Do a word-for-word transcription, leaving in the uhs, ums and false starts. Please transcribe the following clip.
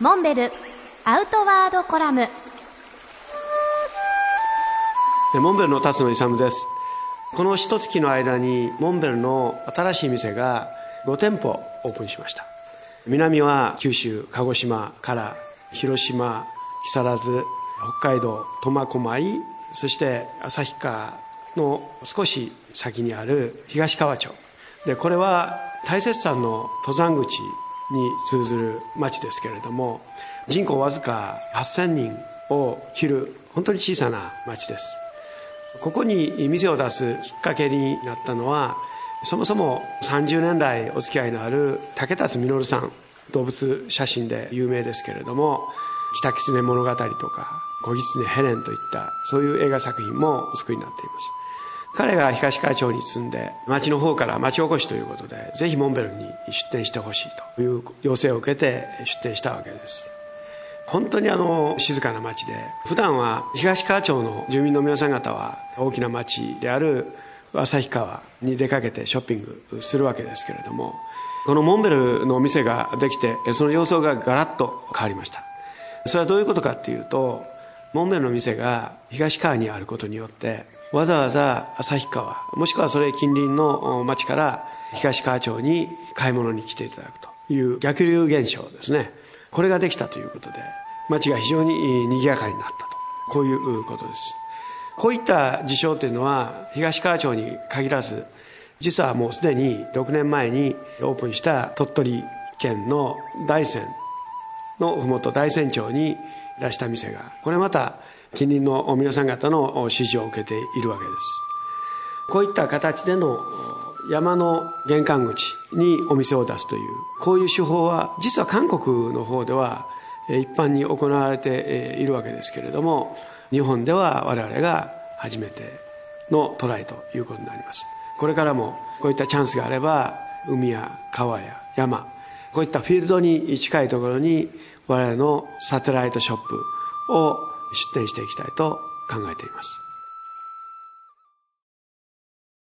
モンベルアウトワードコラム。モンベルの辰野勇です。この一月の間にモンベルの新しい店がごてんぽオープンしました。南は九州、鹿児島から広島、木更津、北海道、苫小牧、そして旭川の少し先にある東川町で、これは大雪山の登山口に通ずる町ですけれども、人口わずかはっせんにんを切る本当に小さな町です。ここに店を出すきっかけになったのは、そもそもさんじゅうねんだいお付き合いのある竹達実さん、動物写真で有名ですけれども、北狐物語とか小狐ヘレンといったそういう映画作品もお作りになっています。彼が東川町に住んで、町の方から町おこしということで、ぜひモンベルに出店してほしいという要請を受けて出店したわけです。本当にあの静かな町で、普段は東川町の住民の皆さん方は大きな町である旭川に出かけてショッピングするわけですけれども、このモンベルのお店ができて、その様相がガラッと変わりました。それはどういうことかっていうと、モンベルの店が東川にあることによって、わざわざ旭川もしくはそれ近隣の町から東川町に買い物に来ていただくという逆流現象ですね。これができたということで、町が非常に賑やかになったと、こういうことです。こういった事象というのは東川町に限らず、実はもうすでにろくねんまえにオープンした鳥取県の大山のふもと大山町に出した店が、これまた近隣の皆さん方の支持を受けているわけです。こういった形での山の玄関口にお店を出すという、こういう手法は実は韓国の方では一般に行われているわけですけれども、日本では我々が初めてのトライということになります。これからもこういったチャンスがあれば、海や川や山、こういったフィールドに近いところに我々のサテライトショップを出店していきたいと考えています。